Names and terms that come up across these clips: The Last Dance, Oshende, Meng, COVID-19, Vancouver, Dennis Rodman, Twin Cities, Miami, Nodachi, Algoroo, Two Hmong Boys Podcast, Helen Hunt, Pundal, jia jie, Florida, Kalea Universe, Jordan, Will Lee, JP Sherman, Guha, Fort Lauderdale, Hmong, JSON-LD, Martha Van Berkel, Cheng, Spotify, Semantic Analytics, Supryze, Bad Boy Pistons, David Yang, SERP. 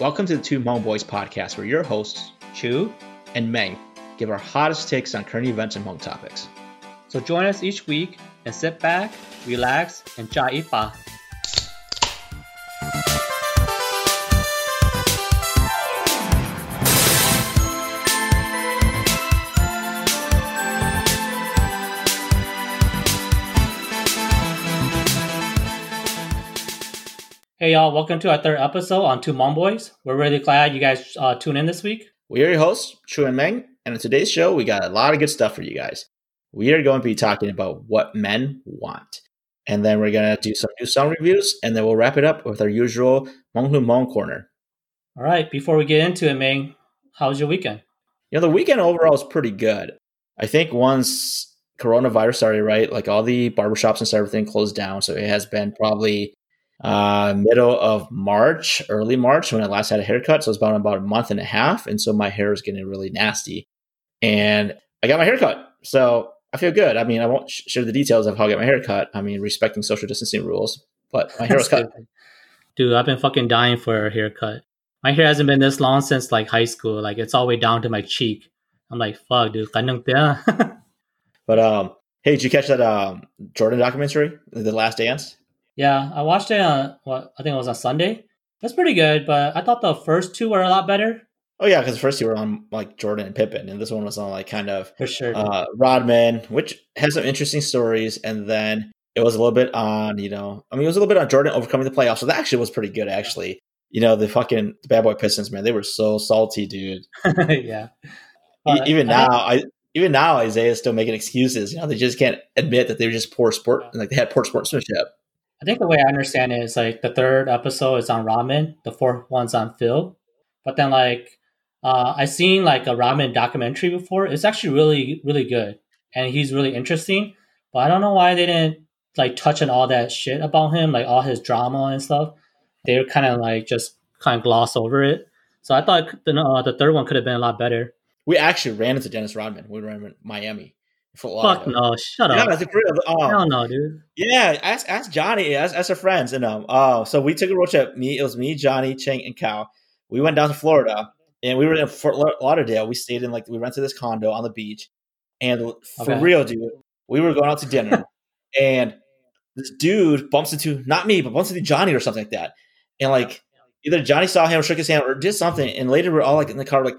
Welcome to the Two Hmong Boys Podcast, where your hosts, Chue and Meng, give our hottest takes on current events and Hmong topics. So join us each week and sit back, relax, and cha ipa. Hey y'all, welcome to our third episode on Two Hmong Boys. We're really glad you guys tune in this week. We are your hosts, Chue and Meng, and on today's show, we got a lot of good stuff for you guys. We are going to be talking about what men want, and then we're going to do some new song reviews, and then we'll wrap it up with our usual Mong Hu Mong corner. All right, before we get into it, Meng, how was your weekend? You know, the weekend overall was pretty good. I think once coronavirus started, right, like all the barbershops and everything closed down, so it has been probably middle of March, early March when I last had a haircut. So it's been about a month and a half. And so my hair is getting really nasty and I got my haircut. So I feel good. I mean, I won't share the details of how I got my haircut. I mean, respecting social distancing rules, but my hair was cut. Dude, I've been fucking dying for a haircut. My hair hasn't been this long since like high school. Like it's all the way down to my cheek. I'm like, fuck, dude. But, hey, did you catch that Jordan documentary, The Last Dance? Yeah, I watched it on, I think it was on Sunday. That's pretty good, but I thought the first two were a lot better. Oh, yeah, because the first two were on, like, Jordan and Pippen, and this one was on, like, kind of for sure. Rodman, which has some interesting stories, and then it was a little bit on, you know, I mean, it was a little bit on Jordan overcoming the playoffs, so that actually was pretty good, actually. You know, the fucking Bad Boy Pistons, man, they were so salty, dude. Yeah. Even now, Isaiah's still making excuses. You know, they just can't admit that they were just poor sport, and, like, they had poor sportsmanship. I think the way I understand it is like the third episode is on Rodman, the fourth one's on Phil. But then like I seen like a Rodman documentary before. It's actually really, really good. And he's really interesting. But I don't know why they didn't like touch on all that shit about him, like all his drama and stuff. They were kind of like just kind of gloss over it. So I thought the third one could have been a lot better. We actually ran into Dennis Rodman. We ran into Miami. Fuck no! Shut up! No, that's real. Hell no, dude. Yeah, ask Johnny. Ask our friends. And so we took a road trip. It was me, Johnny, Cheng, and Cao. We went down to Florida, and we were in Fort Lauderdale. We stayed in we rented this condo on the beach, and for real, dude, we were going out to dinner, and this dude bumps into Johnny or something like that, and like either Johnny saw him or shook his hand or did something, and later we're all like in the car, like,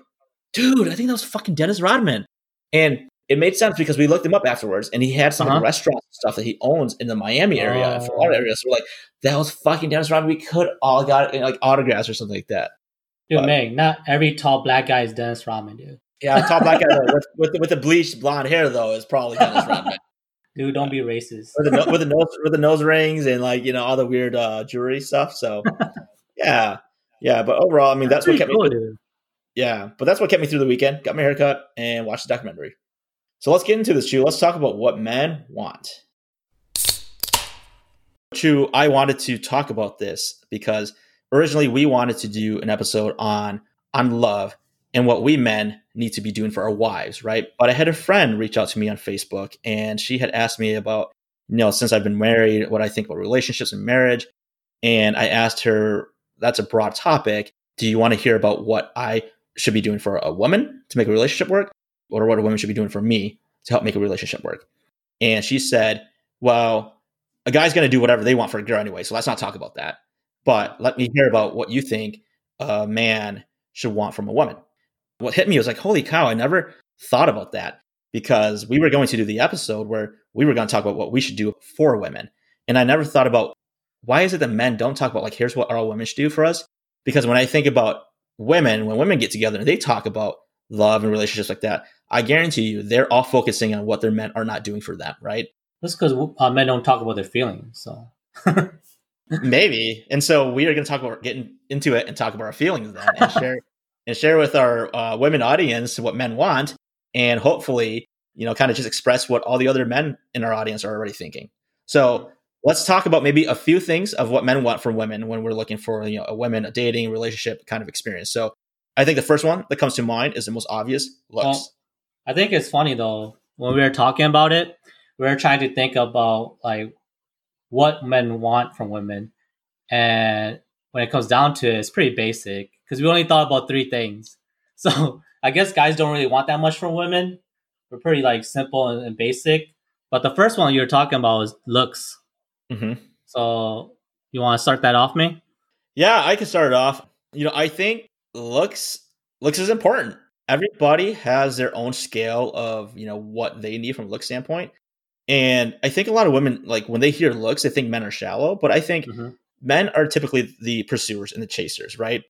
dude, I think that was fucking Dennis Rodman, and. It made sense because we looked him up afterwards, and he had some restaurant stuff that he owns in the Miami area, and Florida area. So we're like, that was fucking Dennis Rodman. We could all got like autographs or something like that. Dude, man, not every tall black guy is Dennis Rodman, dude. Yeah, a tall black guy with the bleached blonde hair though is probably Dennis Rodman. Dude, don't be racist. With the nose rings and like you know all the weird jewelry stuff. So yeah. But overall, I mean that's what kept me. Dude. Yeah, but that's what kept me through the weekend. Got my haircut and watched the documentary. So let's get into this, Chue. Let's talk about what men want. Chue, I wanted to talk about this because originally we wanted to do an episode on love and what we men need to be doing for our wives, right? But I had a friend reach out to me on Facebook, and she had asked me about, you know, since I've been married, what I think about relationships and marriage. And I asked her, that's a broad topic. Do you want to hear about what I should be doing for a woman to make a relationship work? Or what a woman should be doing for me to help make a relationship work. And she said, well, a guy's going to do whatever they want for a girl anyway, so let's not talk about that. But let me hear about what you think a man should want from a woman. What hit me was like, holy cow, I never thought about that because we were going to do the episode where we were going to talk about what we should do for women. And I never thought about why is it that men don't talk about like, here's what all women should do for us? Because when I think about women, when women get together and they talk about love and relationships like that, I guarantee you they're all focusing on what their men are not doing for them, right? That's because men don't talk about their feelings, so. Maybe. And so we are going to talk about getting into it and talk about our feelings then and share with our women audience what men want and hopefully, you know, kind of just express what all the other men in our audience are already thinking. So let's talk about maybe a few things of what men want from women when we're looking for, you know, a woman, a dating, relationship kind of experience. So I think the first one that comes to mind is the most obvious, looks. Well, I think it's funny, though, when we were talking about it, we were trying to think about, like, what men want from women. And when it comes down to it, it's pretty basic because we only thought about three things. So I guess guys don't really want that much from women. We're pretty like simple and basic. But the first one you're talking about is looks. Mm-hmm. So you want to start that off, Meng? Yeah, I can start it off. You know, I think looks is important. Everybody has their own scale of, you know, what they need from a look standpoint. And I think a lot of women, like when they hear looks, they think men are shallow, but I think men are typically the pursuers and the chasers, right?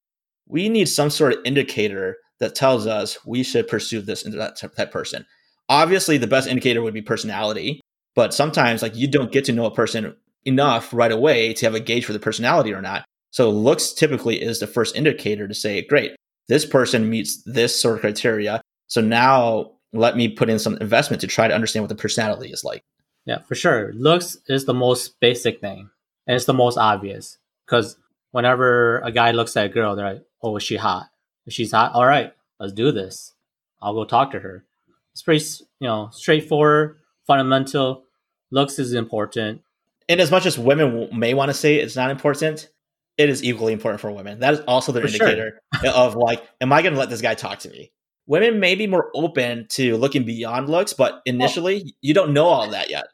We need some sort of indicator that tells us we should pursue this into that person. Obviously, the best indicator would be personality, but sometimes like you don't get to know a person enough right away to have a gauge for the personality or not. So looks typically is the first indicator to say, great, this person meets this sort of criteria. So now let me put in some investment to try to understand what the personality is like. Yeah, for sure. Looks is the most basic thing. And it's the most obvious. Because whenever a guy looks at a girl, they're like, oh, is she hot? If she's hot, all right, let's do this. I'll go talk to her. It's pretty, you know, straightforward, fundamental. Looks is important. And as much as women may want to say it's not important, it is equally important for women. That is also their indicator of like, am I going to let this guy talk to me? Women may be more open to looking beyond looks, but initially you don't know all that yet.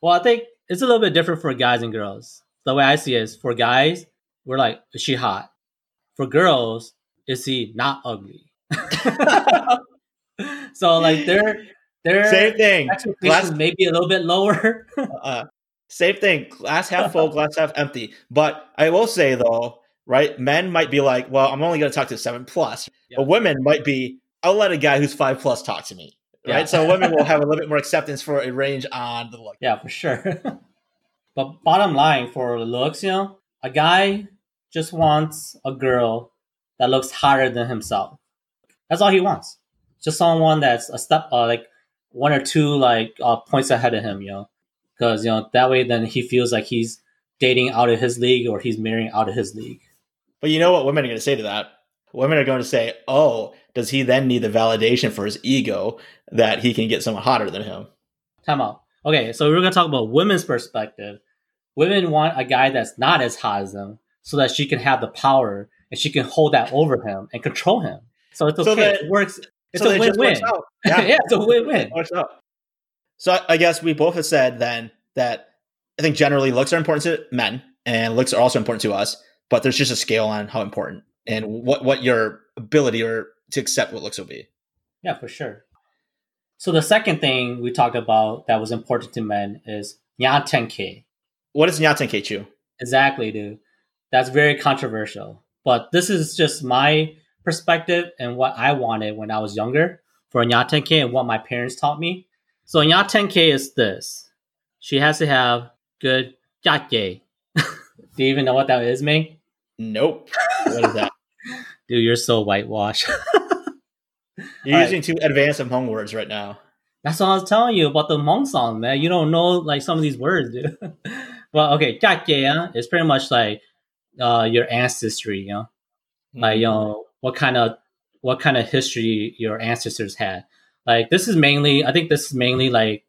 Well, I think it's a little bit different for guys and girls. The way I see it is for guys, we're like, is she hot? For girls, is he not ugly? So like they're same thing. Glass maybe a little bit lower. Same thing. Glass half full, glass half empty. But I will say though, right? Men might be like, well, I'm only going to talk to 7+. Yeah. But women might be, I'll let a guy who's 5+ talk to me. Right. Yeah. So women will have a little bit more acceptance for a range on the look. Yeah, for sure. But bottom line for looks, you know, a guy just wants a girl that looks hotter than himself. That's all he wants. Just someone that's a step, like one or two, like points ahead of him, you know, because, you know, that way then he feels like he's dating out of his league or he's marrying out of his league. But you know what women are going to say to that? Women are going to say, oh, does he then need the validation for his ego that he can get someone hotter than him? Time out. Okay, so we're going to talk about women's perspective. Women want a guy that's not as hot as them so that she can have the power and she can hold that over him and control him. So it's okay. So that, it works. It's so a win-win. Yeah. Yeah, it's a win-win. So I guess we both have said then that I think generally looks are important to men and looks are also important to us, but there's just a scale on how important and what your ability or to accept what looks will be. Yeah, for sure. So the second thing we talked about that was important to men is nyab 10k. What is nyab 10k, Chue? Exactly, dude. That's very controversial. But this is just my perspective and what I wanted when I was younger for nyab 10k and what my parents taught me. So nyab 10k is this. She has to have good jia jie. Do you even know what that is, Meng? Nope. What is that? Dude, you're so whitewashed. You're all using right. Too advanced of Hmong words right now. That's what I was telling you about the Hmong song, man. You don't know like some of these words, dude. Well, okay, jia jie is pretty much like your ancestry, you know, like you know what kind of history your ancestors had. Like this is mainly, I think this is mainly like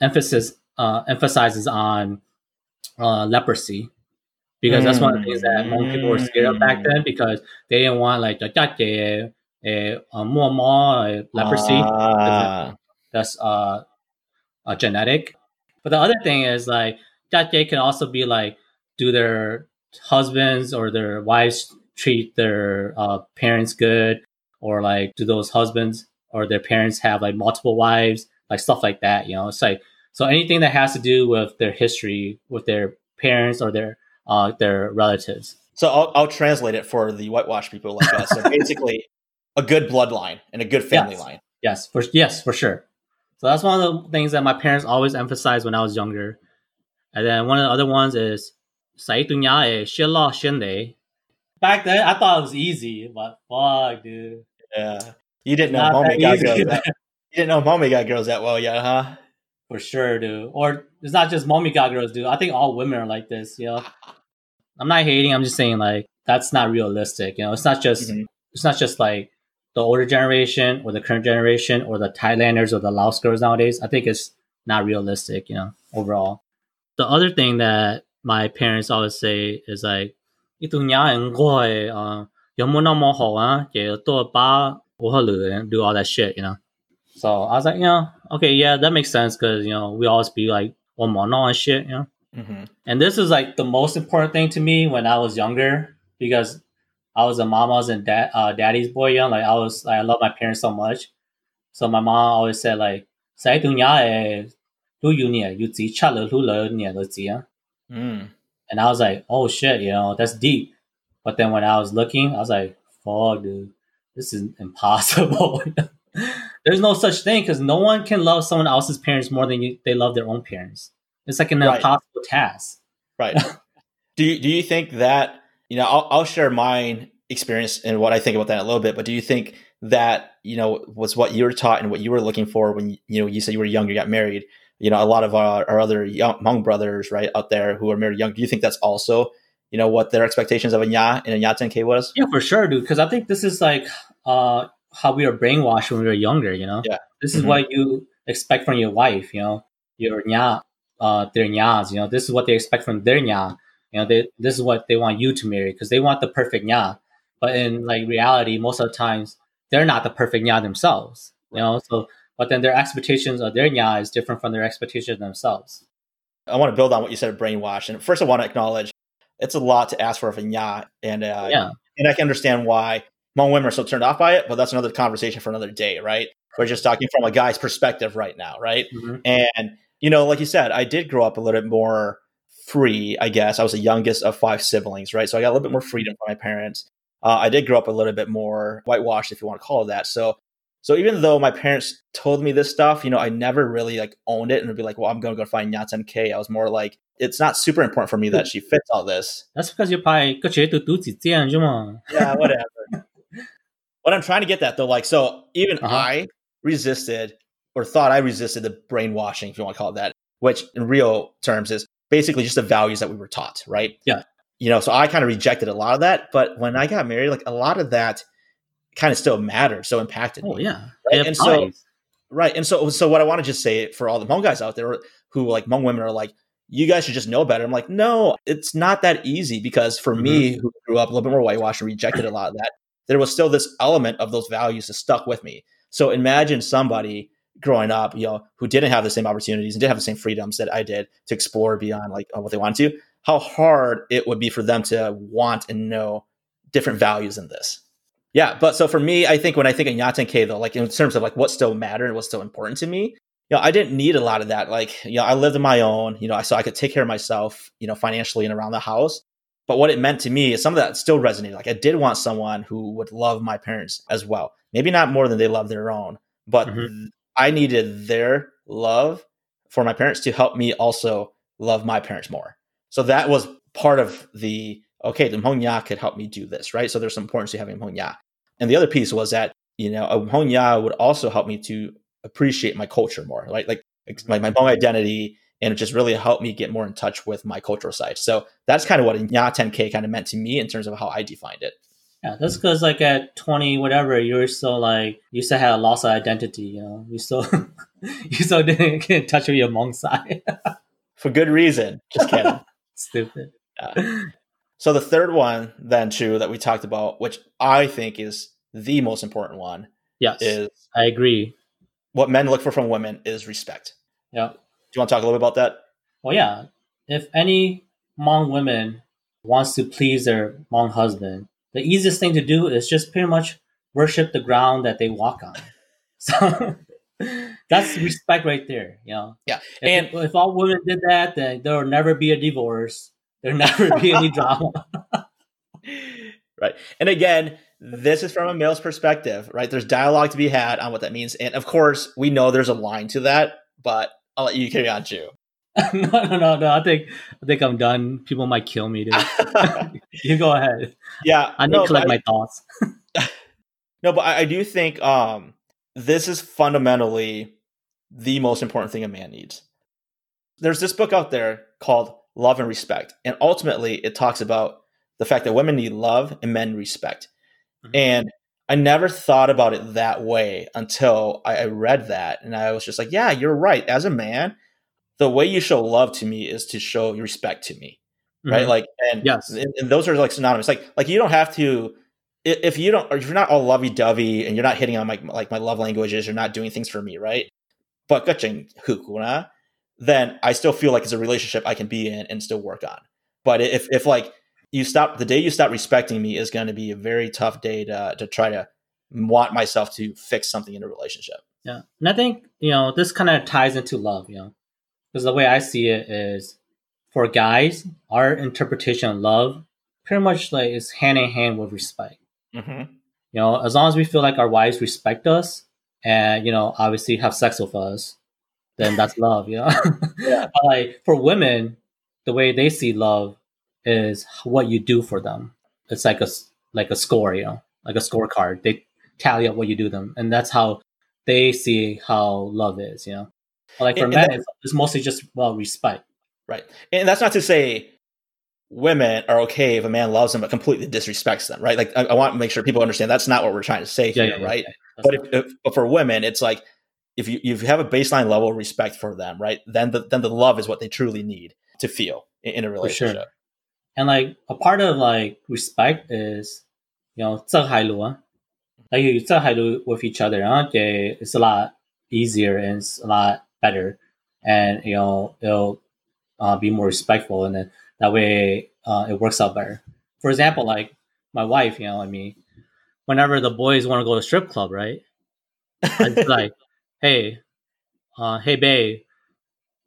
emphasizes on leprosy. Because that's one of the things that Hmong people were scared of back then because they didn't want like jia jie, mua mua, leprosy. That's genetic. But the other thing is like jia jie can also be like, do their husbands or their wives treat their parents good? Or like, do those husbands or their parents have like multiple wives? Like stuff like that, you know? It's like, so anything that has to do with their history, with their parents or their relatives. So I'll translate it for the whitewash people like us. So basically, a good bloodline and a good family line. Yes, for sure. So that's one of the things that my parents always emphasized when I was younger. And then one of the other ones is Oshende. Back then, I thought it was easy, but fuck, dude. Yeah, you didn't know mommy got girls. You didn't know mommy got girls that well yet, huh? For sure, dude. Or it's not just mommy got girls, dude. I think all women are like this, you know. I'm not hating. I'm just saying, like, that's not realistic. You know, it's not just like the older generation or the current generation or the Thailanders or the Laos girls nowadays. I think it's not realistic, you know, overall. The other thing that my parents always say is like, itu nya and goi yamuna moho yeah to ba oholu do all that shit, you know. So I was like, yeah, okay, yeah, that makes sense because you know we always be like omono and shit, you know. Mm-hmm. And this is like the most important thing to me when I was younger because I was a mama's and daddy's boy, you know. Like I love my parents so much, so my mom always said like, "Sai tu nya do you nia you zi cha le lu le nia le zi." And I was like, oh shit, you know, that's deep. But then when I was looking, I was like, fuck, dude, this is impossible. There's no such thing because no one can love someone else's parents more than they love their own parents. It's like an impossible task. Right. Do you think that, you know, I'll share my experience and what I think about that in a little bit, but do you think that, you know, was what you were taught and what you were looking for when, you know, you said you were young, you got married? You know, a lot of our other young Hmong brothers, right, out there who are married young, do you think that's also, you know, what their expectations of a Nya and a Nya 10K was? Yeah, for sure, dude, because I think this is like how we were brainwashed when we were younger, you know? Yeah. This is what you expect from your wife, you know, your Nya, their Nyas, you know, this is what they expect from their Nya. You know, this is what they want you to marry because they want the perfect Nya. But in like reality, most of the times, they're not the perfect Nya themselves, you know? So... But then their expectations of their Nya is different from their expectations themselves. I want to build on what you said of brainwash. And first, I want to acknowledge it's a lot to ask for of a Nya. And and I can understand why Hmong women are so turned off by it, but that's another conversation for another day, right? We're just talking from a guy's perspective right now, right? Mm-hmm. And, you know, like you said, I did grow up a little bit more free, I guess. I was the youngest of 5 siblings, right? So I got a little bit more freedom from my parents. I did grow up a little bit more whitewashed, if you want to call it that. So even though my parents told me this stuff, you know, I never really like owned it and would be like, well, I'm going to go find Nya 10K. I was more like, it's not super important for me that she fits all this. That's because you're probably... Yeah, whatever. What I'm trying to get at though, like, so even I resisted or thought I resisted the brainwashing, if you want to call it that, which in real terms is basically just the values that we were taught, right? Yeah. You know, so I kind of rejected a lot of that. But when I got married, like a lot of that kind of still mattered, so impacted me. Yeah. Right? And so, right. And so what I want to just say for all the Hmong guys out there who like Hmong women are like, you guys should just know better. I'm like, no, it's not that easy because for me, who grew up a little bit more whitewashed and rejected a lot of that, there was still this element of those values that stuck with me. So imagine somebody growing up, you know, who didn't have the same opportunities and didn't have the same freedoms that I did to explore beyond like what they wanted to, how hard it would be for them to want and know different values than this. Yeah, but so for me, I think when I think of Nya 10K though, like in terms of like what still mattered and what's still important to me, you know, I didn't need a lot of that. Like, you know, I lived on my own, you know, so I could take care of myself, you know, financially and around the house. But what it meant to me is some of that still resonated. Like I did want someone who would love my parents as well. Maybe not more than they love their own, but I needed their love for my parents to help me also love my parents more. So that was part of the okay, the Hmong Nya could help me do this, right? So there's some importance to having Hmong Nya. And the other piece was that, you know, a Hmong Nya would also help me to appreciate my culture more, right? Like my Hmong identity, and it just really helped me get more in touch with my cultural side. So that's kind of what a Nya 10K kind of meant to me in terms of how I defined it. Yeah, that's because like at 20, whatever, you're still like, you still had a loss of identity, you know? You still didn't get in touch with your Hmong side. For good reason. Just kidding. Stupid. Yeah. So the third one then, Chue, that we talked about, which I think is the most important one. Yes, is I agree. What men look for from women is respect. Yeah. Do you want to talk a little bit about that? Well, yeah. If any Hmong woman wants to please their Hmong husband, the easiest thing to do is just pretty much worship the ground that they walk on. So that's respect right there, you know? Yeah. If all women did that, then there would never be a divorce. There never be any drama. Right. And again, this is from a male's perspective, right? There's dialogue to be had on what that means. And of course, we know there's a line to that, but I'll let you carry on, Chue. No. I think I'm done. People might kill me, dude. You go ahead. Yeah. I need to collect my thoughts. No, but I do think this is fundamentally the most important thing a man needs. There's this book out there called Love and Respect. And ultimately, it talks about the fact that women need love and men respect. Mm-hmm. And I never thought about it that way until I read that. And I was just like, yeah, you're right. As a man, the way you show love to me is to show respect to me. right? Like, and yes, and those are like synonymous. Like you don't have to, if you don't, or if you're not all lovey dovey and you're not hitting on my love languages, you're not doing things for me, right? But then I still feel like it's a relationship I can be in and still work on. But if like you stop, the day you stop respecting me is going to be a very tough day to try to want myself to fix something in a relationship. Yeah, and I think this kind of ties into love, because the way I see it is, for guys, our interpretation of love pretty much like is hand in hand with respect. Mm-hmm. As long as we feel like our wives respect us and obviously have sex with us, then that's love. Yeah. But like for women, the way they see love is what you do for them. It's like a score, like a scorecard. They tally up what you do them, and that's how they see how love is. But like for men, it's mostly just respect. Right. And that's not to say women are okay if a man loves them but completely disrespects them, right? Like, I want to make sure people understand that's not what we're trying to say here, right? Yeah. But if for women, it's like if you have a baseline level of respect for them, right, then the love is what they truly need to feel in a relationship. Sure. And like a part of like respect is, like you zhe hai lu with each other, okay, it's a lot easier and it's a lot better, and it'll be more respectful, and then that way it works out better. For example, like my wife, whenever the boys want to go to strip club, right? I'm like, hey babe,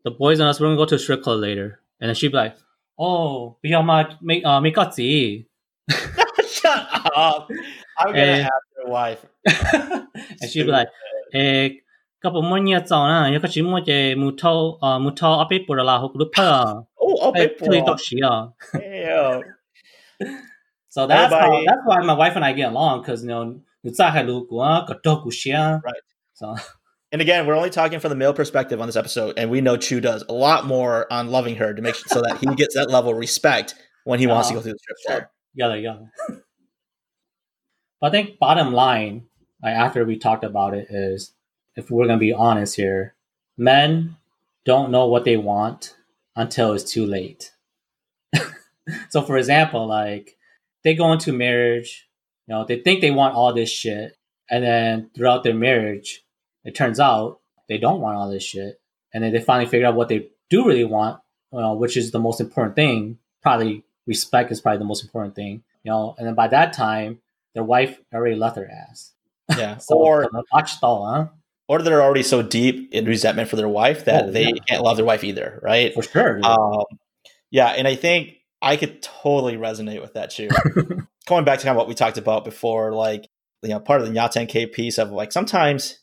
the boys and us, we're gonna go to a strip club later, and then she'd be like, oh, make shut up! I'm gonna have your wife, and she'd be like, hey. So that's why my wife and I get along, because right. So, and again, we're only talking from the male perspective on this episode, and we know Chue does a lot more on loving her to make sure so that he gets that level of respect when he wants to go through the strip club. Yeah. But I think bottom line, like after we talked about it, is, if we're going to be honest here, men don't know what they want until it's too late. So, for example, like they go into marriage, they think they want all this shit. And then throughout their marriage, it turns out they don't want all this shit. And then they finally figure out what they do really want, which is the most important thing. Probably respect is probably the most important thing, and then by that time, their wife already left their ass. Yeah. So, or they're already so deep in resentment for their wife that they can't love their wife either, right? For sure. Yeah. And I think I could totally resonate with that too. Going back to kind of what we talked about before, like, part of the nyab 10K piece of like sometimes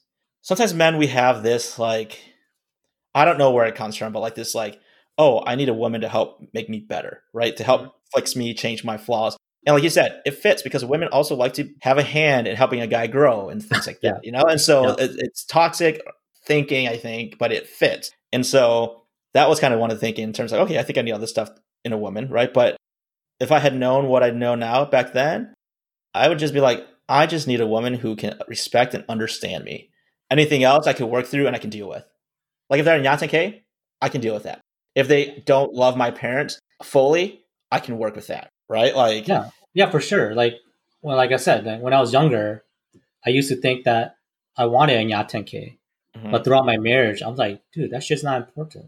men, we have this like, I don't know where it comes from, but like this like, oh, I need a woman to help make me better, right? To help fix me, change my flaws. And like you said, it fits because women also like to have a hand in helping a guy grow and things like that, And so it's toxic thinking, I think, but it fits. And so that was kind of one of the thinking in terms of, okay, I think I need all this stuff in a woman, right? But if I had known what I know now back then, I would just be like, I just need a woman who can respect and understand me. Anything else I can work through and I can deal with. Like if they're in nyab 10K, I can deal with that. If they don't love my parents fully, I can work with that, right? Like, yeah, for sure. Like, well, like I said, like when I was younger, I used to think that I wanted a nyab 10K. Mm-hmm. But throughout my marriage, I was like, dude, that shit's not important.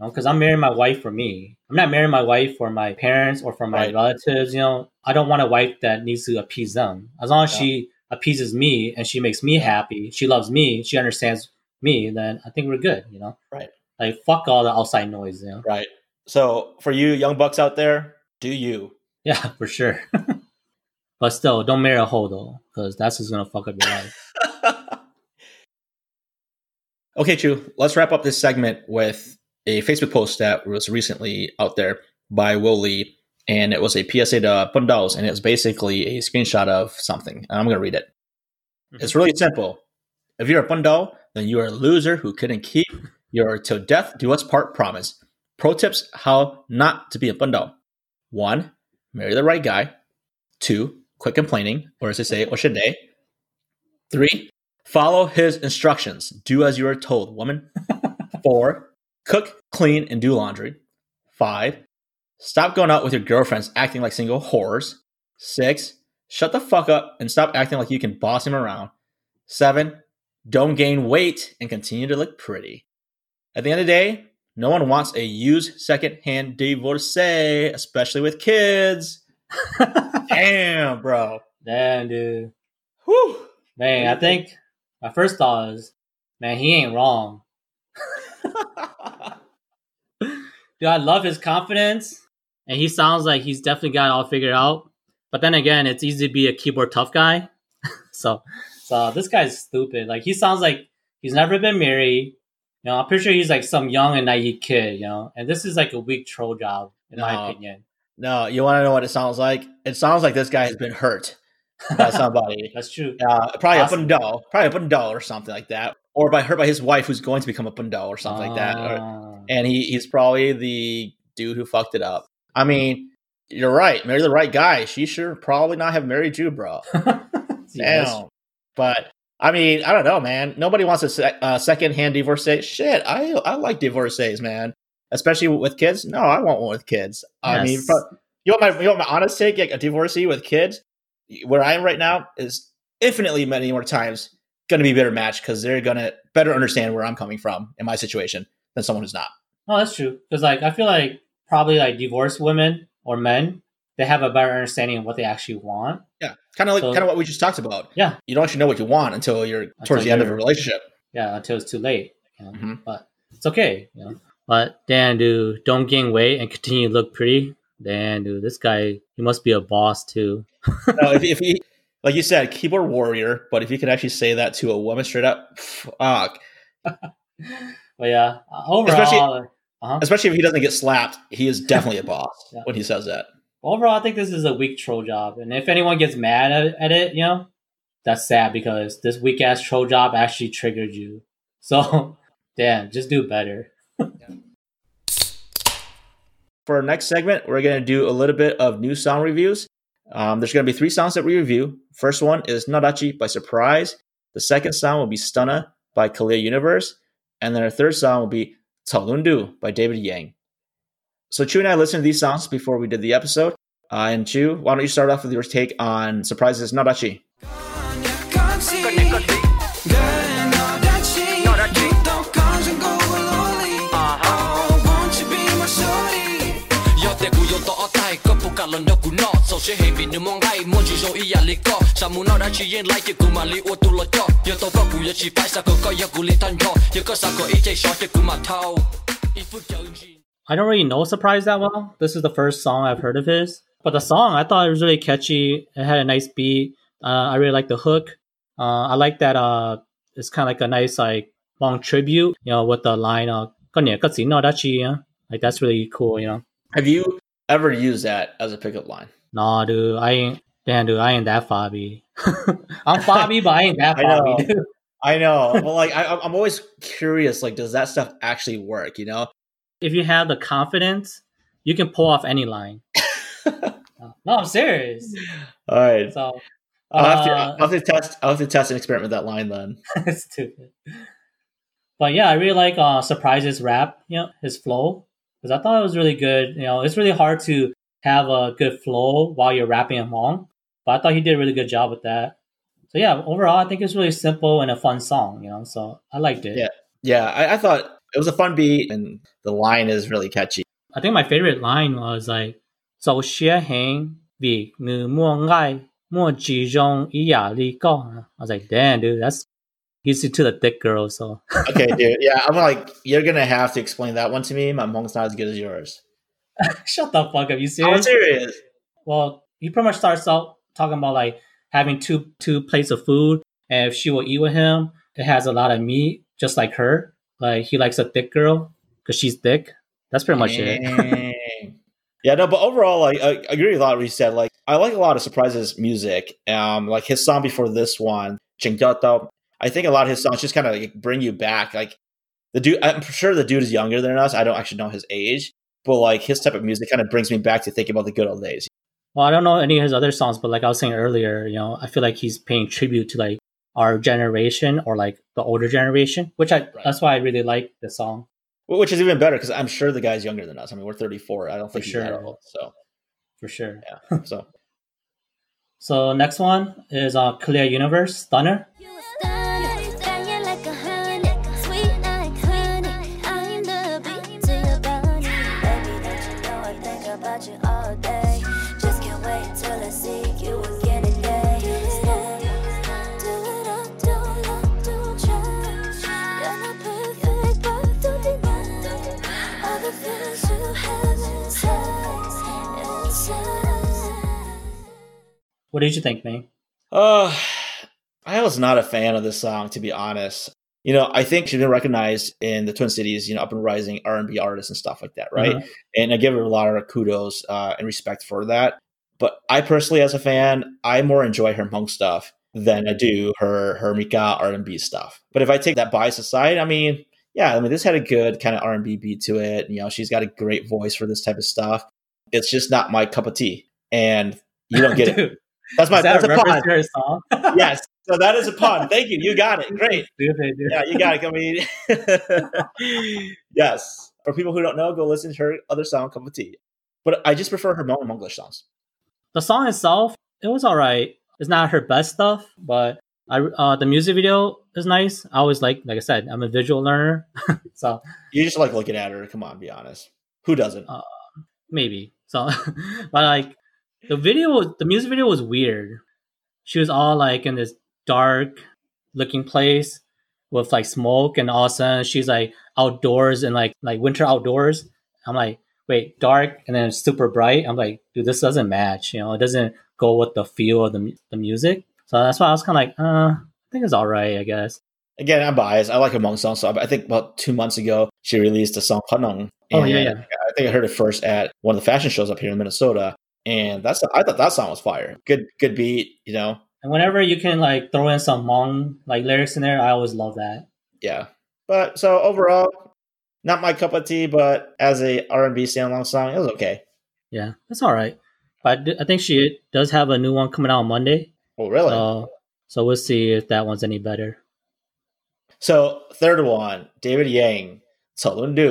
Because I'm marrying my wife for me. I'm not marrying my wife for my parents or for my relatives. I don't want a wife that needs to appease them. As long as she appeases me and she makes me happy, she loves me, she understands me, then I think we're good, Right. Like, fuck all the outside noise, Right. So for you young bucks out there, do you. Yeah, for sure. But still, don't marry a hoe, though, because that's who's going to fuck up your life. Okay, Chue, let's wrap up this segment with a Facebook post that was recently out there by Will Lee, and it was a PSA to Pundals, and it was basically a screenshot of something. I'm going to read it. Mm-hmm. It's really simple. If you're a Pundal, then you are a loser who couldn't keep your till death do us part promise. Pro tips how not to be a Pundal. 1. Marry the right guy. 2. Quit complaining, or as they say, Oshende. 3. Follow his instructions. Do as you are told, woman. 4. Cook, clean, and do laundry. 5. Stop going out with your girlfriends acting like single whores. 6. Shut the fuck up and stop acting like you can boss him around. 7. Don't gain weight and continue to look pretty. At the end of the day, no one wants a used secondhand divorcee, especially with kids. Damn, bro. Damn, dude. Whew. Man, I think my first thought is, man, he ain't wrong. Dude, I love his confidence, and he sounds like he's definitely got it all figured out. But then again, it's easy to be a keyboard tough guy. So this guy's stupid. Like, he sounds like he's never been married. You know, I'm pretty sure he's like some young and naive kid, you know. And this is like a weak troll job, in my opinion. No, you want to know what it sounds like? It sounds like this guy has been hurt by somebody. That's true. Probably a Pundal or something like that. Or hurt by his wife, who's going to become a Pundal or something like that. And he's probably the dude who fucked it up. I mean, you're right. Marry the right guy. She should probably not have married you, bro. Damn. But, I mean, I don't know, man. Nobody wants a secondhand divorcee. Shit, I like divorcees, man. Especially with kids. No, I want one with kids. Yes. I mean, you want my honest take? Like, a divorcee with kids, where I am right now, is infinitely many more times going to be a better match because they're going to better understand where I'm coming from in my situation than someone who's not. No, that's true. Because I feel like probably divorced women or men, they have a better understanding of what they actually want. Yeah, kind of what we just talked about. Yeah, you don't actually know what you want until you're towards the end of a relationship. Yeah, until it's too late. You know? Mm-hmm. But it's okay. You know? But damn, dude, don't gain weight and continue to look pretty. Damn, dude, this guy, he must be a boss too. No, if he, like you said, keyboard warrior. But if you can actually say that to a woman straight up, fuck. But yeah, overall, especially if he doesn't get slapped, he is definitely a boss when he says that. Overall, I think this is a weak troll job. And if anyone gets mad at it, you know, that's sad because this weak-ass troll job actually triggered you. So, damn, just do better. For our next segment, we're going to do a little bit of new song reviews. There's going to be 3 songs that we review. First one is Nodachi by Supryze. The second song will be Stunna by Kalea Universe. And then our third song will be Chau Lundu by David Yang. So Chue and I listened to these songs before we did the episode. And Chue, why don't you start off with your take on Supryze's Nodachi? I don't really know Supryze that well. This is the first song I've heard of his. But the song, I thought it was really catchy. It had a nice beat. I really like the hook. I like that it's kind of like a nice, long tribute, you know, with the line, like, that's really cool, you know. Have you ever used that as a pickup line? Nah, dude. I ain't that fobby. I'm fobby, but I ain't that fobby, dude. I know. Well, I'm always curious, does that stuff actually work, you know? If you have the confidence, you can pull off any line. No, I'm serious. All right. So I'll have to test and experiment with that line then. That's stupid. But yeah, I really like Supryze's rap, you know, his flow. Because I thought it was really good. You know, it's really hard to have a good flow while you're rapping in Hmong. But I thought he did a really good job with that. So yeah, overall, I think it's really simple and a fun song, you know. So I liked it. Yeah. I thought it was a fun beat, and the line is really catchy. I think my favorite line was "So xie hang bi nu mo ngai mo ji zhong ya li gong." I was like, "Damn, dude, that's easy to the thick girl." So okay, dude, yeah, I'm like, you're gonna have to explain that one to me. My Hmong's not as good as yours. Shut the fuck up! You serious? I'm serious. Well, he pretty much starts out talking about having two plates of food, and if she will eat with him, it has a lot of meat, just like her. He likes a thick girl because she's thick. That's pretty much it. Yeah, no, but overall, I agree with a lot of what you said. I like a lot of Supryze's music. Like his song before this one, Cheng, I think a lot of his songs just kind of bring you back. The dude, I'm sure the dude is younger than us. I don't actually know his age, but his type of music kind of brings me back to thinking about the good old days. Well, I don't know any of his other songs, but I was saying earlier, you know, I feel like he's paying tribute to our generation or the older generation, which that's why I really like the song. Which is even better because I'm sure the guy's younger than us. I mean, we're 34. I don't think he's that old. So for sure. Yeah. So next one is Kalea Universe, Stunner. What did you think, Meng? I was not a fan of this song, to be honest. You know, I think she's been recognized in the Twin Cities, you know, up and rising R&B artists and stuff like that, right? Mm-hmm. And I give her a lot of kudos and respect for that. But I personally, as a fan, I more enjoy her Hmong stuff than I do her Mika R&B stuff. But if I take that bias aside, I mean, this had a good kind of R&B beat to it. You know, she's got a great voice for this type of stuff. It's just not my cup of tea. And you don't get it. That's a pun. Song? Yes. So that is a pun. Thank you. You got it. Great. Dude. Yeah, you got it. I mean, yes. For people who don't know, go listen to her other song, Cup of Tea. But I just prefer her Hmong songs. The song itself, it was all right. It's not her best stuff, but the music video is nice. I always like I said, I'm a visual learner. So you just like looking at her. Come on, be honest. Who doesn't? Maybe. So, but like, the music video was weird. She was all like in this dark looking place with like smoke, and all of a sudden she's like outdoors and like winter outdoors. I'm like, wait, dark and then super bright. I'm like, dude, this doesn't match. You know, it doesn't go with the feel of the music. So that's why I was kind of like, I think it's all right, I guess. Again, I'm biased. I like her Hmong song. So I think about 2 months ago, she released a song, Hmong. Oh, yeah. I think I heard it first at one of the fashion shows up here in Minnesota. And I thought that song was fire. Good beat, you know. And whenever you can like throw in some Hmong like lyrics in there, I always love that. Yeah, but so overall, not my cup of tea. But as a R&B standalone song, it was okay. Yeah, that's all right. But I think she does have a new one coming out on Monday. Oh, really? So we'll see if that one's any better. So third one, David Yang, Chau Lundu.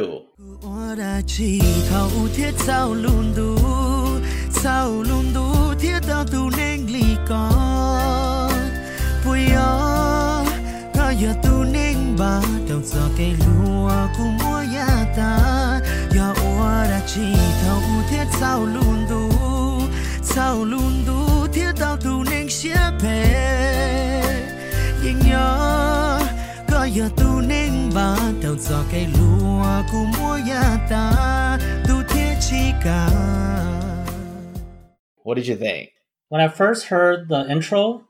Chau Lundu thiết tao tu neng li con Puyo Tho giờ tu neng ba Tao giờ cây lúa Cô mua ya ta Ya Nodachi Thao thiết Chau Lundu Chau Lundu thiết tao tu neng xia pe Yên nhớ Có giờ tu neng ba Tao giờ cây lúa Cô mua ya ta Tu thiết chi cả. What did you think? When I first heard the intro,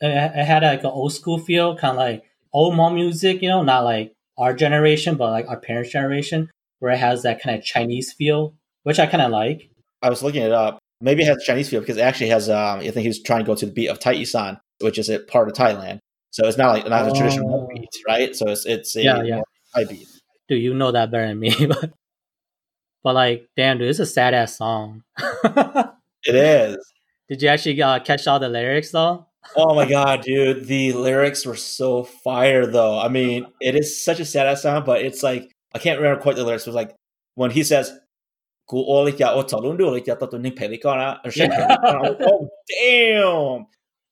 it had like an old school feel, kind of like old Hmong music, you know, not like our generation, but like our parents' generation, where it has that kind of Chinese feel, which I kind of like. I was looking it up. Maybe it has Chinese feel because it actually has, I think he was trying to go to the beat of Taiyisan, which is a part of Thailand. So it's not a traditional beat, right? So it's a Thai beat. Dude, you know that better than me. But like, damn, dude, it's a sad-ass song. It is. Did you actually catch all the lyrics, though? Oh, my God, dude. The lyrics were so fire, though. I mean, it is such a sad-ass song, but it's like, I can't remember quite the lyrics. It was like, when he says, oh, damn.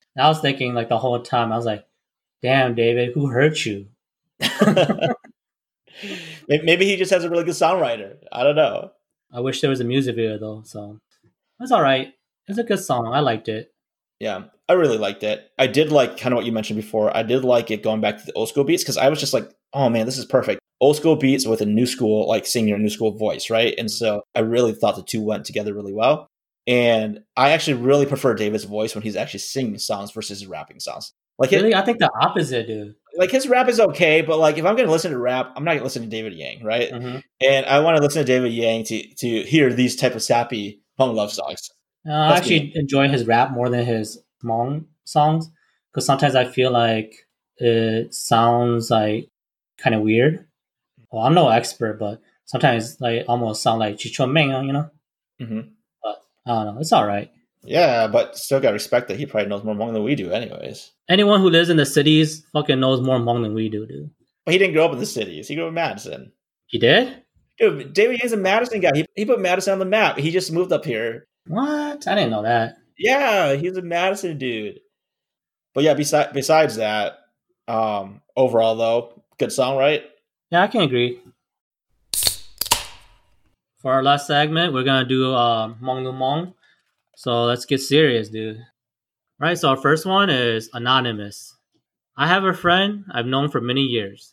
I was thinking, like, the whole time, I was like, damn, David, who hurt you? Maybe he just has a really good songwriter. I don't know. I wish there was a music video, though, so... It's all right. It's a good song. I liked it. Yeah, I really liked it. I did like kind of what you mentioned before. I did like it going back to the old school beats because I was just like, oh man, this is perfect. Old school beats with a new school, like singing a new school voice, right? And so I really thought the two went together really well. And I actually really prefer David's voice when he's actually singing songs versus his rapping songs. Like really? I think the opposite, dude. Like his rap is okay, but like if I'm going to listen to rap, I'm not going to listen to David Yang, right? Mm-hmm. And I want to listen to David Yang to hear these type of sappy Hmong love songs. I actually enjoy his rap more than his Hmong songs because sometimes I feel like it sounds like kind of weird. Well, I'm no expert, but sometimes like almost sound like Meng, you know? Mm-hmm. But I don't know. It's all right. Yeah, but still got respect that he probably knows more Hmong than we do anyways. Anyone who lives in the cities fucking knows more Hmong than we do, dude. But he didn't grow up in the cities. He grew up in Madison. He did? Dude, David Yang's a Madison guy. He put Madison on the map. He just moved up here. What? I didn't know that. Yeah, he's a Madison dude. But yeah, besides that, overall though, good song, right? Yeah, I can agree. For our last segment, we're going to do Mong Hu Mong. So let's get serious, dude. All right, so our first one is Anonymous. I have a friend I've known for many years.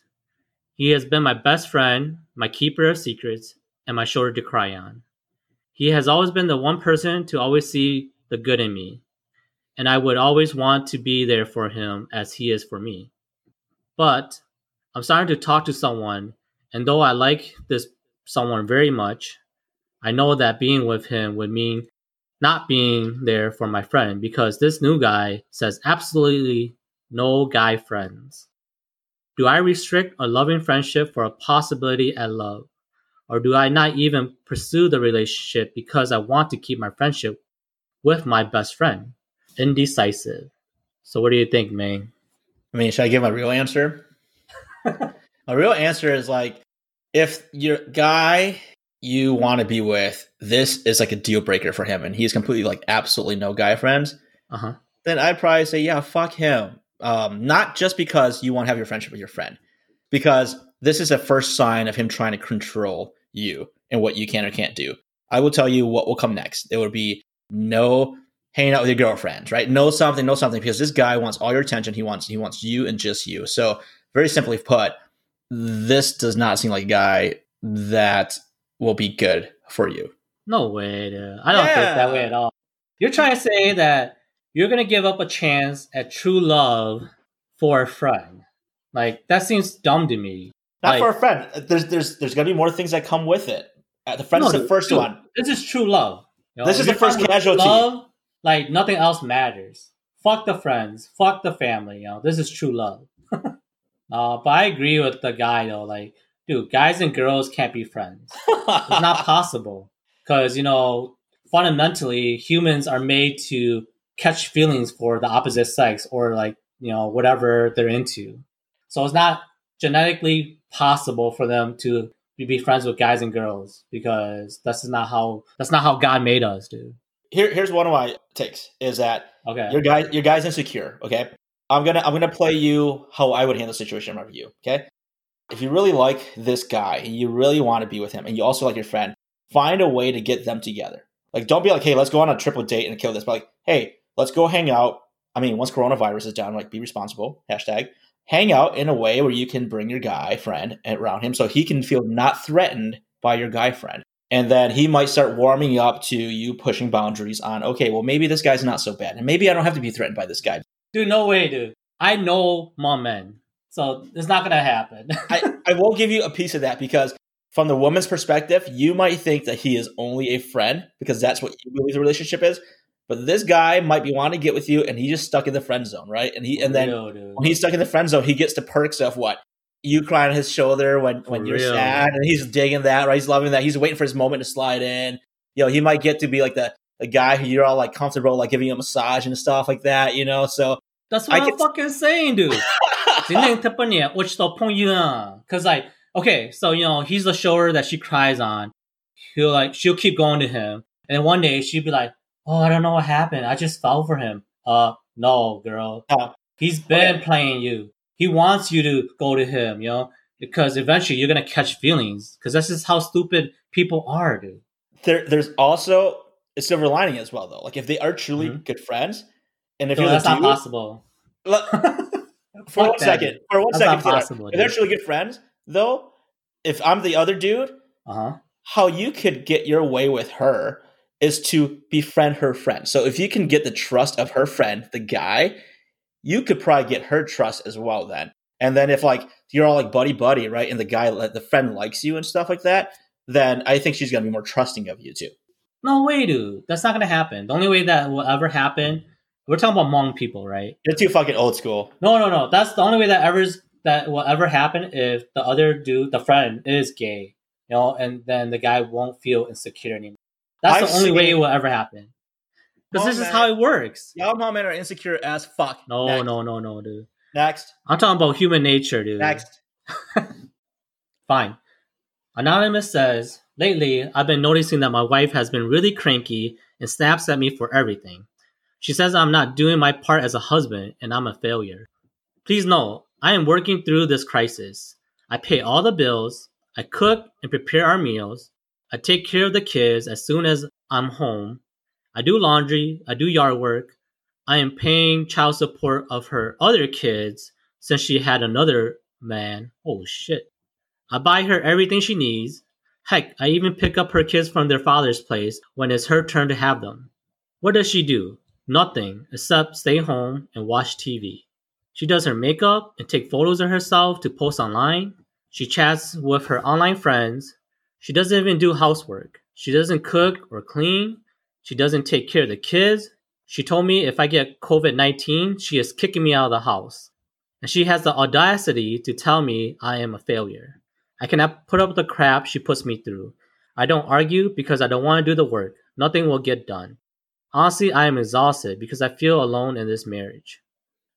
He has been my best friend, my keeper of secrets, and my shoulder to cry on. He has always been the one person to always see the good in me, and I would always want to be there for him as he is for me. But I'm starting to talk to someone, and though I like this someone very much, I know that being with him would mean not being there for my friend because this new guy says absolutely no guy friends. Do I restrict a loving friendship for a possibility at love? Or do I not even pursue the relationship because I want to keep my friendship with my best friend? Indecisive. So what do you think, Meng? I mean, should I give my real answer? My real answer is like, if your guy you want to be with, this is like a deal breaker for him and he's completely like absolutely no guy friends, then I'd probably say, yeah, fuck him. Not just because you want to have your friendship with your friend, because this is a first sign of him trying to control you and what you can or can't do. I will tell you what will come next. There will be no hanging out with your girlfriend, right? No something, because this guy wants all your attention. He wants you and just you. So very simply put, this does not seem like a guy that will be good for you. No way, dude. I don't think that way at all. You're trying to say that you're going to give up a chance at true love for a friend. Like, that seems dumb to me. Not like, for a friend. There's going to be more things that come with it. The friend is the first one. This is true love. You know? This is the first casualty. Love, like, nothing else matters. Fuck the friends. Fuck the family. You know, this is true love. But I agree with the guy, though. Like, dude, guys and girls can't be friends. It's not possible. Because, you know, fundamentally, humans are made to catch feelings for the opposite sex or like, you know, whatever they're into. So it's not genetically possible for them to be friends with guys and girls because that's not how God made us, dude. Here's one of my takes is that your guy's insecure, okay? I'm gonna play you how I would handle the situation if I were you, okay? If you really like this guy and you really want to be with him and you also like your friend, find a way to get them together. Like, don't be like, hey, let's go on a triple date and kill this, but like, hey, let's go hang out. I mean, once coronavirus is down, like, be responsible, #, hang out in a way where you can bring your guy friend around him so he can feel not threatened by your guy friend. And then he might start warming up to you pushing boundaries on, okay, well, maybe this guy's not so bad. And maybe I don't have to be threatened by this guy. Dude, no way, dude. I know my men. So it's not going to happen. I will give you a piece of that because from the woman's perspective, you might think that he is only a friend because that's what you believe the relationship is. But this guy might be wanting to get with you, and he's just stuck in the friend zone, right? When he's stuck in the friend zone, he gets the perks of what? You cry on his shoulder when you're sad, and he's digging that, right? He's loving that. He's waiting for his moment to slide in. You know, he might get to be like the guy who you're all like comfortable, like giving you a massage and stuff like that, you know? So that's what I'm fucking saying, dude. Because like, okay, so, you know, he's the shoulder that she cries on. She'll keep going to him. And then one day she'll be like, oh, I don't know what happened. I just fell for him. No, girl. He's been playing you. He wants you to go to him, you know, because eventually you're going to catch feelings because that's just how stupid people are, dude. There's also a silver lining as well, though. Like, if they are truly good friends, and if that's not possible. If they're truly good friends, though, if I'm the other dude, how you could get your way with her is to befriend her friend. So if you can get the trust of her friend, the guy, you could probably get her trust as well then. And then if like you're all like buddy-buddy, right, and the friend likes you and stuff like that, then I think she's going to be more trusting of you too. No way, dude. That's not going to happen. The only way that will ever happen, we're talking about Hmong people, right? You're too fucking old school. No. That's the only way that will ever happen if the other dude, the friend, is gay, you know, and then the guy won't feel insecure anymore. That's the only way it will ever happen. Because this is how it works. Y'all Hmong men are insecure as fuck. No, dude. Next. I'm talking about human nature, dude. Next. Fine. Anonymous says, lately, I've been noticing that my wife has been really cranky and snaps at me for everything. She says I'm not doing my part as a husband and I'm a failure. Please note, I am working through this crisis. I pay all the bills, I cook and prepare our meals, I take care of the kids as soon as I'm home, I do laundry, I do yard work, I am paying child support of her other kids since she had another man. Holy shit. I buy her everything she needs. Heck, I even pick up her kids from their father's place when it's her turn to have them. What does she do? Nothing, except stay home and watch TV. She does her makeup and take photos of herself to post online. She chats with her online friends. She doesn't even do housework. She doesn't cook or clean. She doesn't take care of the kids. She told me if I get COVID-19, she is kicking me out of the house. And she has the audacity to tell me I am a failure. I cannot put up with the crap she puts me through. I don't argue because I don't want to do the work. Nothing will get done. Honestly, I am exhausted because I feel alone in this marriage.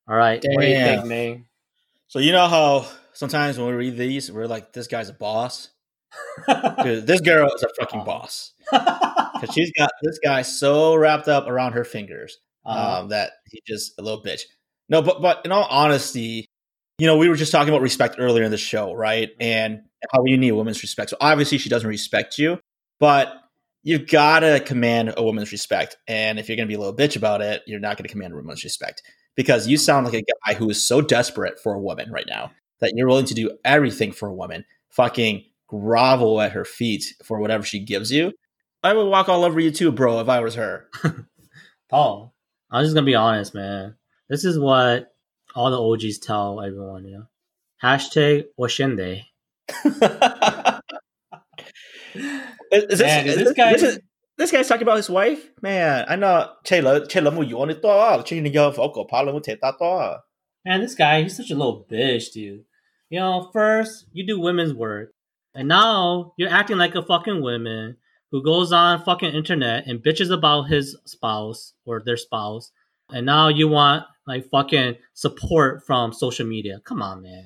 All right. Damn. What do you think, man? So you know how sometimes when we read these, we're like, this guy's a boss. Dude, this girl is a fucking boss. Because she's got this guy so wrapped up around her fingers that he's just a little bitch. No, but in all honesty, you know, we were just talking about respect earlier in the show, right? And how you need a woman's respect. So obviously she doesn't respect you, but you've got to command a woman's respect. And if you're going to be a little bitch about it, you're not going to command a woman's respect, because you sound like a guy who is so desperate for a woman right now that you're willing to do everything for a woman, fucking grovel at her feet for whatever she gives you. I would walk all over you too, bro, if I was her. Paul, I'm just going to be honest, man. This is what all the OGs tell everyone, you know? Hashtag Oshende. This guy's talking about his wife, man. I know. Man, this guy, he's such a little bitch, dude. You know, first you do women's work, and now you're acting like a fucking woman who goes on fucking internet and bitches about his spouse or their spouse, and now you want like fucking support from social media. Come on, man.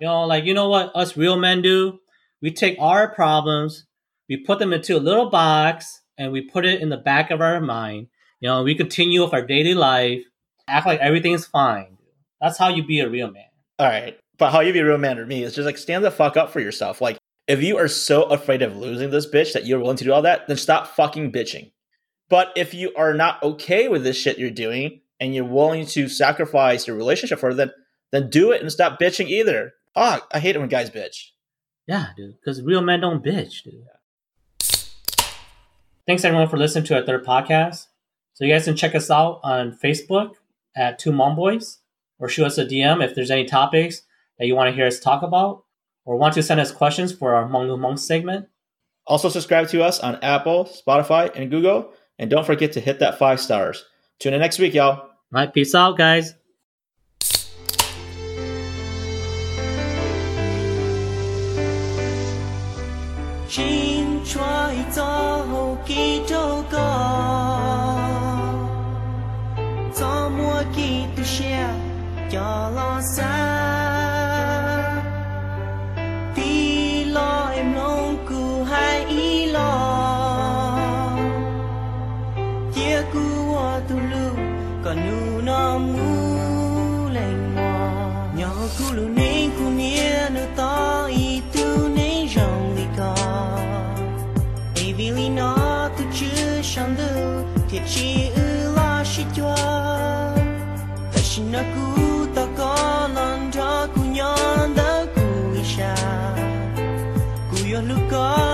You know, like, you know what us real men do? We take our problems, we put them into a little box, and we put it in the back of our mind. You know, we continue with our daily life, act like everything's fine. That's how you be a real man. All right. But how you be a real man to me is just like, stand the fuck up for yourself. Like, if you are so afraid of losing this bitch that you're willing to do all that, then stop fucking bitching. But if you are not okay with this shit you're doing and you're willing to sacrifice your relationship for it, then do it and stop bitching either. Oh, I hate it when guys bitch. Yeah, dude, because real men don't bitch, dude. Thanks, everyone, for listening to our third podcast. So you guys can check us out on Facebook at Two Hmong Boys, or shoot us a DM if there's any topics that you want to hear us talk about, or want to send us questions for our Mong Hu Mong segment. Also, subscribe to us on Apple, Spotify, and Google, and don't forget to hit that 5 stars. Tune in next week, y'all. All right, peace out, guys. She la she twa Tashina ku takalanda kunyan da kuisha Kuyo luka